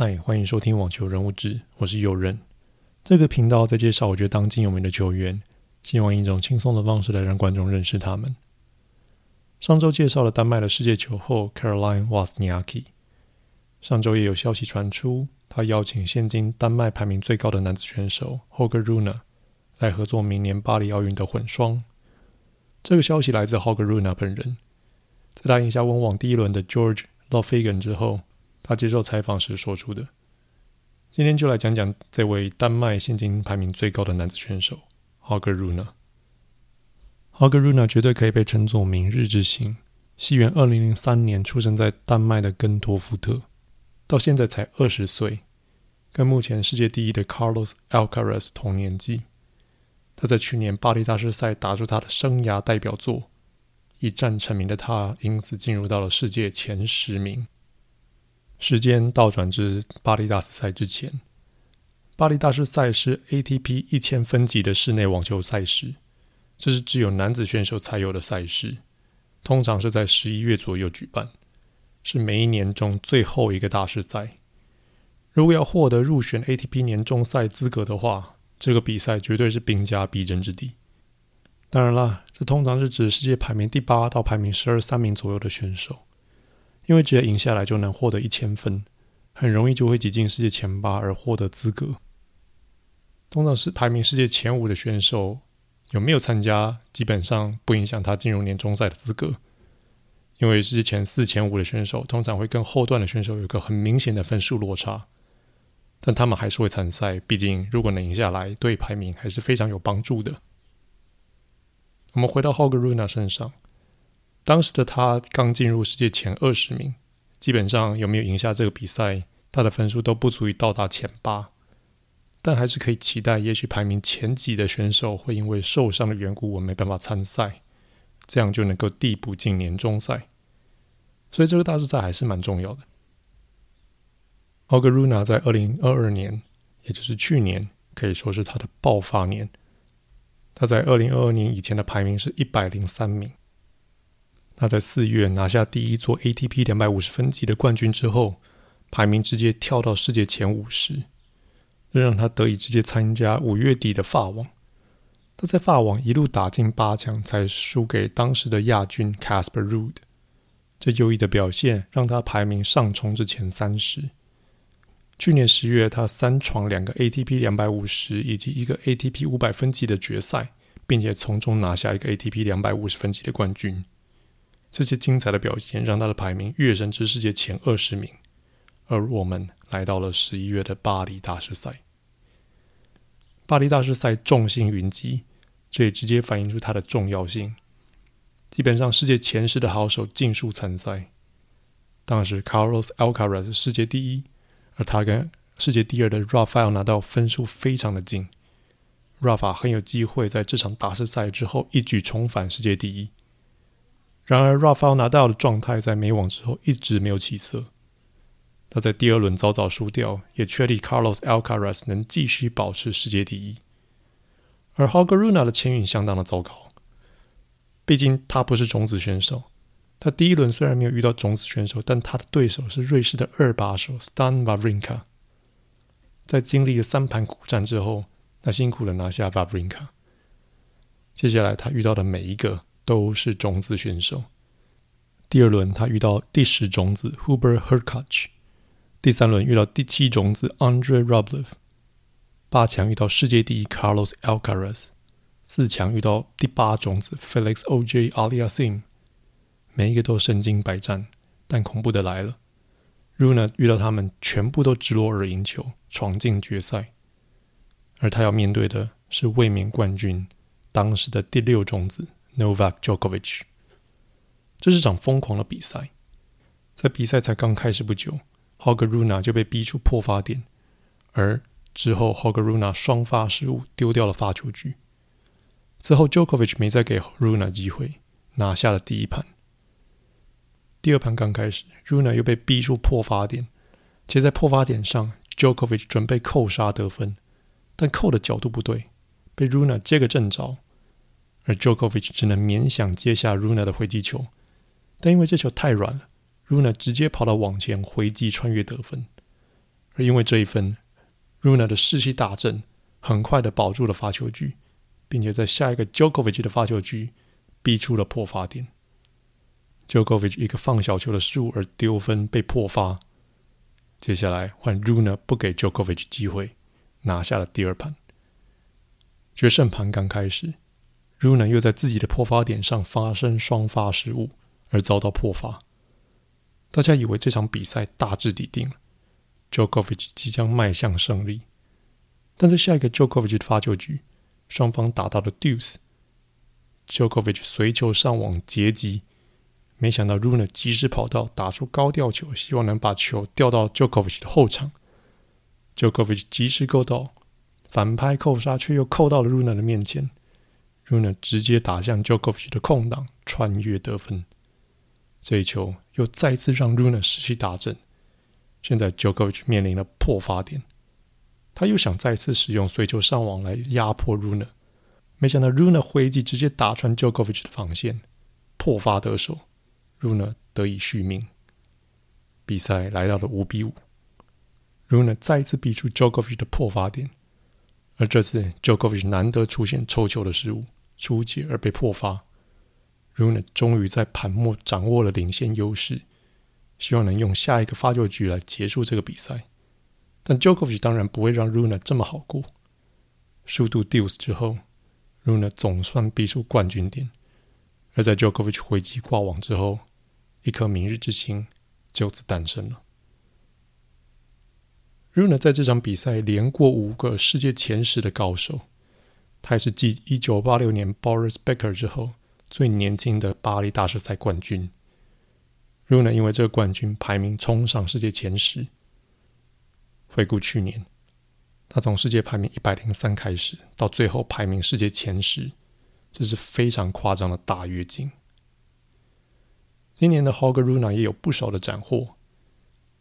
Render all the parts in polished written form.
嗨，欢迎收听网球人物志，我是右任。这个频道在介绍我觉得当今有名的球员，希望以一种轻松的方式来让观众认识他们。上周介绍了丹麦的世界球后 Caroline Wozniacki， 上周也有消息传出，她邀请现今丹麦排名最高的男子选手 Holger Rune 来合作明年巴黎奥运的混双。这个消息来自 Holger Rune 本人，在他赢下温网第一轮的 George Loeffgen 之后，他接受采访时说出的。今天就来讲讲这位丹麦现今排名最高的男子选手 Holger Rune。 Holger Rune 绝对可以被称作明日之星，西元2003年出生在丹麦的根托福特，到现在才20岁，跟目前世界第一的 Carlos Alcaraz 同年纪。他在去年巴黎大师赛打出他的生涯代表作，一战成名的他因此进入到了世界前10名。时间倒转至巴黎大师赛之前，巴黎大师赛是 ATP 1000分级的室内网球赛事，这是只有男子选手才有的赛事，通常是在11月左右举办，是每一年中最后一个大师赛。如果要获得入选 ATP 年终赛资格的话，这个比赛绝对是兵家必争之地。当然啦，这通常是指世界排名第8到排名12、13名左右的选手，因为只要赢下来就能获得1000分，很容易就会挤进世界前8而获得资格。通常是排名世界前5的选手有没有参加基本上不影响他进入年终赛的资格，因为世界前4前5的选手通常会跟后段的选手有一个很明显的分数落差，但他们还是会参赛，毕竟如果能赢下来对排名还是非常有帮助的。我们回到 Holger Rune 身上，当时的他刚进入世界前20名，基本上有没有赢下这个比赛，他的分数都不足以到达前8，但还是可以期待也许排名前几的选手会因为受伤的缘故我没办法参赛，这样就能够递补进年终赛，所以这个大师赛还是蛮重要的。Holger Rune 在2022年，也就是去年，可以说是他的爆发年，他在2022年以前的排名是103名。他在4月拿下第一座 ATP 250分级的冠军之后，排名直接跳到世界前50，这让他得以直接参加5月底的法网。他在法网一路打进8强，才输给当时的亚军 Casper Ruud， 这优异的表现让他排名上冲至前30。去年10月他3闯2个 ATP 250以及一个 ATP 500分级的决赛，并且从中拿下一个 ATP 250分级的冠军。这些精彩的表现让他的排名跃升至世界前20名，而我们来到了11月的巴黎大师赛。巴黎大师赛众星云集，这也直接反映出它的重要性，基本上世界前10的好手尽数参赛。当时 Carlos Alcaraz 是世界第一，而他跟世界第二的 Rafael 拿到分数非常的近， Rafa 很有机会在这场大师赛之后一举重返世界第一。然而 Rafael 拿到的状态在美网之后一直没有起色，他在第二轮早早输掉，也确立 Carlos Alcaraz 能继续保持世界第一。而 Holger Rune 的签运相当的糟糕，毕竟他不是种子选手，他第一轮虽然没有遇到种子选手，但他的对手是瑞士的2把手 Stan Wawrinka。 在经历了3盘苦战之后，他辛苦的拿下 Wawrinka， 接下来他遇到的每一个都是种子选手。第二轮他遇到第10种子 Hubert Hurkacz， 第3轮遇到第7种子 Andre Rublev， 8强遇到世界第一 Carlos Alcaraz， 4强遇到第8种子 Felix O.J. Aliassim。 每一个都身经百战，但恐怖的来了， Rune 遇到他们全部都直落而赢球，闯进决赛。而他要面对的是卫冕冠军当时的第6种子Novak Djokovic。 这是场疯狂的比赛，在比赛才刚开始不久， Holger Rune 就被逼出破发点，而之后 Holger Rune 双发失误丢掉了发球局。之后 Djokovic 没再给 Rune 机会，拿下了第1盘。第2盘刚开始， Rune 又被逼出破发点，且在破发点上 Djokovic 准备扣杀得分，但扣的角度不对，被 Rune 接个正着，而 Djokovic 只能勉强接下 Rune 的回击球，但因为这球太软了， Rune 直接跑到网前回击穿越得分，而因为这一分， Rune 的士气大振，很快的保住了发球局，并且在下一个 Djokovic 的发球局逼出了破发点。 Djokovic 一个放小球的失误而丢分被破发，接下来换 Rune 不给 Djokovic 机会，拿下了第二盘。决胜盘刚开始， Rune 又在自己的破发点上发生双发失误而遭到破发。大家以为这场比赛大致底定了， Djokovic 即将迈向胜利，但在下一个 Djokovic 的发球局，双方打到了 deuce， Djokovic 随球上网截击，没想到 Rune 及时跑到打出高吊球，希望能把球吊到 Djokovic 的后场， Djokovic 及时勾到，反拍扣杀却又扣到了 Rune 的面前， Rune 直接打向 Djokovic 的空档穿越得分。这一球又再次让 Rune 士气大振，现在 Djokovic 面临了破发点，他又想再次使用随球上网来压迫 Rune， 没想到 Rune 挥击直接打穿 Djokovic 的防线，破发得手， Rune 得以续命。比赛来到了5比5， Rune 再次逼出 Djokovic 的破发点，而这次 Djokovic 难得出现抽球的失误，出界而被破发。Rune 终于在盘末掌握了领先优势，希望能用下一个发球局来结束这个比赛，但 Djokovic 当然不会让 Rune 这么好过。输度 deuce 之后， Rune 总算逼出冠军点，而在 Djokovic 回击挂网之后，一颗明日之星就此诞生了。Rune 在这场比赛连过5个世界前10的高手，他也是继1986年 Boris Becker 之后最年轻的巴黎大师赛冠军。 Rune 因为这个冠军排名冲上世界前10。回顾去年，他从世界排名103开始，到最后排名世界前10，这是非常夸张的大跃进。今年的 Holger Rune 也有不少的斩获，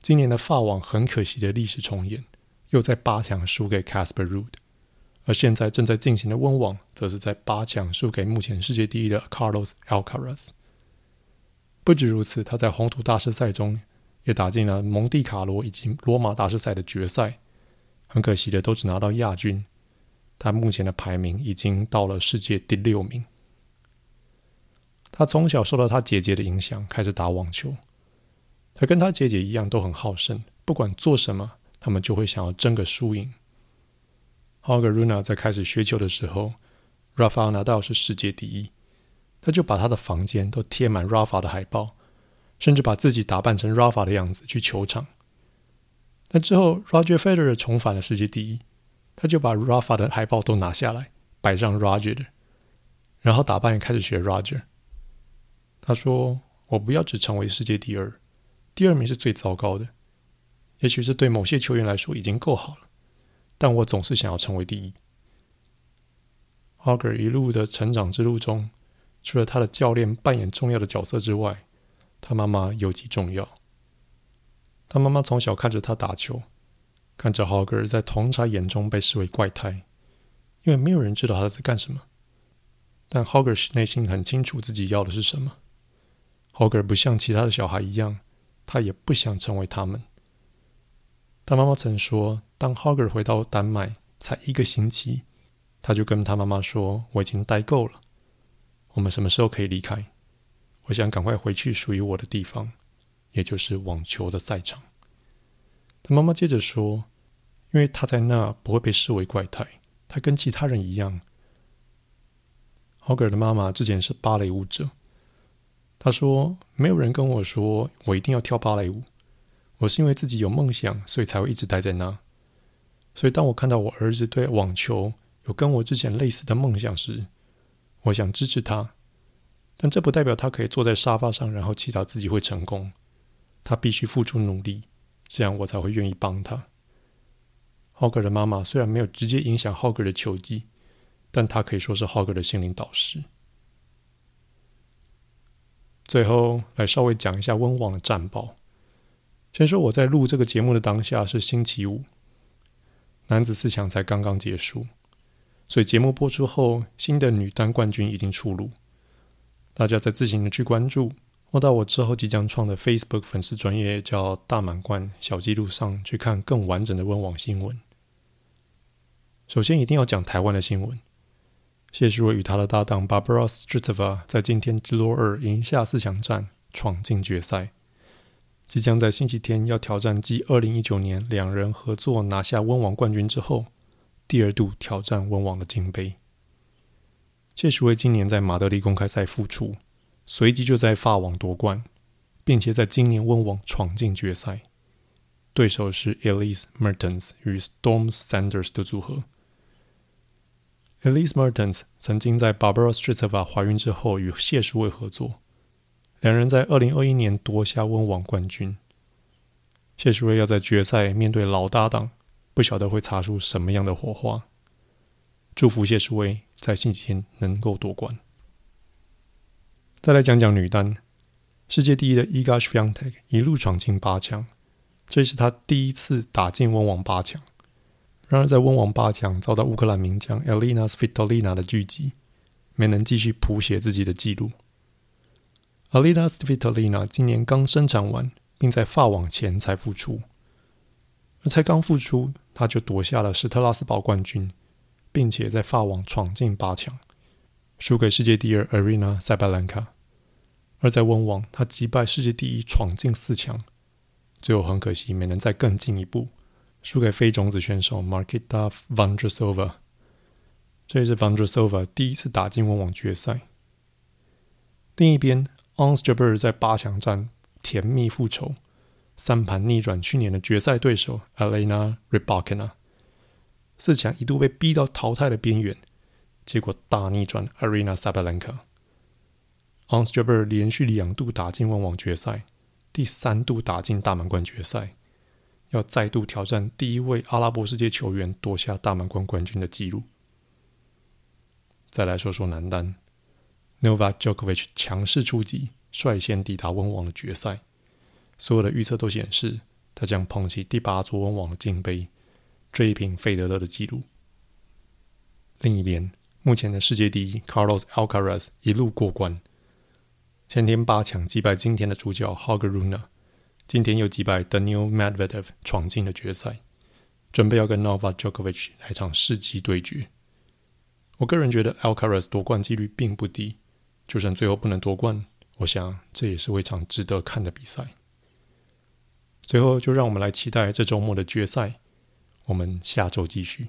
今年的法网很可惜的历史重演，又在8强输给 Casper Ruud，而现在正在进行的温网则是在8强输给目前世界第一的 Carlos Alcaraz。 不止如此，他在红土大师赛中也打进了蒙地卡罗以及罗马大师赛的决赛，很可惜的都只拿到亚军，他目前的排名已经到了世界第6名。他从小受到他姐姐的影响开始打网球，他跟他姐姐一样都很好胜，不管做什么他们就会想要争个输赢。Holger Rune 在开始学球的时候， Rafael Nadal 是世界第一，他就把他的房间都贴满 Rafa 的海报，甚至把自己打扮成 Rafa 的样子去球场。但之后 Roger Federer 重返了世界第一，他就把 Rafa 的海报都拿下来摆上 Roger 的，然后打扮也开始学 Roger。 他说，我不要只成为世界第二，第2名是最糟糕的，也许是对某些球员来说已经够好了，但我总是想要成为第一。 Holger 一路的成长之路中，除了他的教练扮演重要的角色之外，他妈妈尤其重要。他妈妈从小看着他打球，看着 Holger 在同侪眼中被视为怪胎，因为没有人知道他在干什么，但 Holger 内心很清楚自己要的是什么。 Holger 不像其他的小孩一样，他也不想成为他们。他妈妈曾说，当 Holger 回到丹麦才1个星期，他就跟他妈妈说，我已经待够了，我们什么时候可以离开，我想赶快回去属于我的地方，也就是网球的赛场。他妈妈接着说，因为他在那不会被视为怪胎，他跟其他人一样。 Holger 的妈妈之前是芭蕾舞者，他说，没有人跟我说我一定要跳芭蕾舞，我是因为自己有梦想，所以才会一直待在那。所以当我看到我儿子对网球有跟我之前类似的梦想时，我想支持他，但这不代表他可以坐在沙发上然后祈祷自己会成功，他必须付出努力，这样我才会愿意帮他。 Holger 的妈妈虽然没有直接影响 Holger 的球技，但他可以说是 Holger 的心灵导师。最后来稍微讲一下温网的战报。先说我在录这个节目的当下是星期五，男子4强才刚刚结束，所以节目播出后新的女单冠军已经出炉，大家再自行的去关注或到我之后即将创的 Facebook 粉丝专页叫大满贯小记录上去看更完整的温网新闻。首先一定要讲台湾的新闻。谢淑薇与她的搭档 Barbara Strýcová 在今天直落二赢下四强战，闯进决赛，即将在星期天要挑战继2019年两人合作拿下温网冠军之后第二度挑战温网的金杯。谢淑薇今年在马德里公开赛复出，随即就在法网夺冠，并且在今年温网闯进决赛，对手是 Elise Mertens 与 Storm Sanders 的组合。Elise Mertens 曾经在 Barbara Strýcová 怀孕之后与谢淑薇合作，两人在2021年夺下温网冠军。谢淑薇要在决赛面对老搭档，不晓得会擦出什么样的火花。祝福谢淑薇在星期天能够夺冠。再来讲讲女单，世界第一的 Iga Swiatek 一路闯进八强，这是她第一次打进温网八强。然而在温网八强遭到乌克兰名将 Elina Svitolina 的狙击，没能继续谱写自己的记录。Elina Svitolina 今年刚生产完，并在法网前才复出，而才刚复出她就夺下了史特拉斯堡冠军，并且在法网闯进八强，输给世界第二 Aryna Sabalenka。而在温网他击败世界第一闯进四强，最后很可惜没能再更进一步，输给非种子选手 Marketa Vandrasova。 这也是 Vandrasova 第一次打进温网决赛。另一边 Ons Jabeur 在八强战甜蜜复仇，三盘逆转去年的决赛对手 Elena Rybakina， 四强一度被逼到淘汰的边缘，结果大逆转 Aryna Sabalenka。 Ons Jabeur 连续2度打进温网决赛，第3度打进大满贯决赛，要再度挑战第一位阿拉伯世界球员夺下大满贯冠军的纪录。再来说说男单， Novak Djokovic 强势出击，率先抵达温网的决赛，所有的预测都显示他将捧起第8座温网的金杯，追平费德勒的纪录。另一边目前的世界第一 Carlos Alcaraz 一路过关，前天八强击败今天的主角 Holger Rune， 今天又击败 Daniil Medvedev 闯进了决赛，准备要跟 Novak Djokovic 来场世纪对决。我个人觉得 Alcaraz 夺冠几率并不低，就算最后不能夺冠，我想这也是一场值得看的比赛。最后就让我们来期待这周末的决赛，我们下周继续。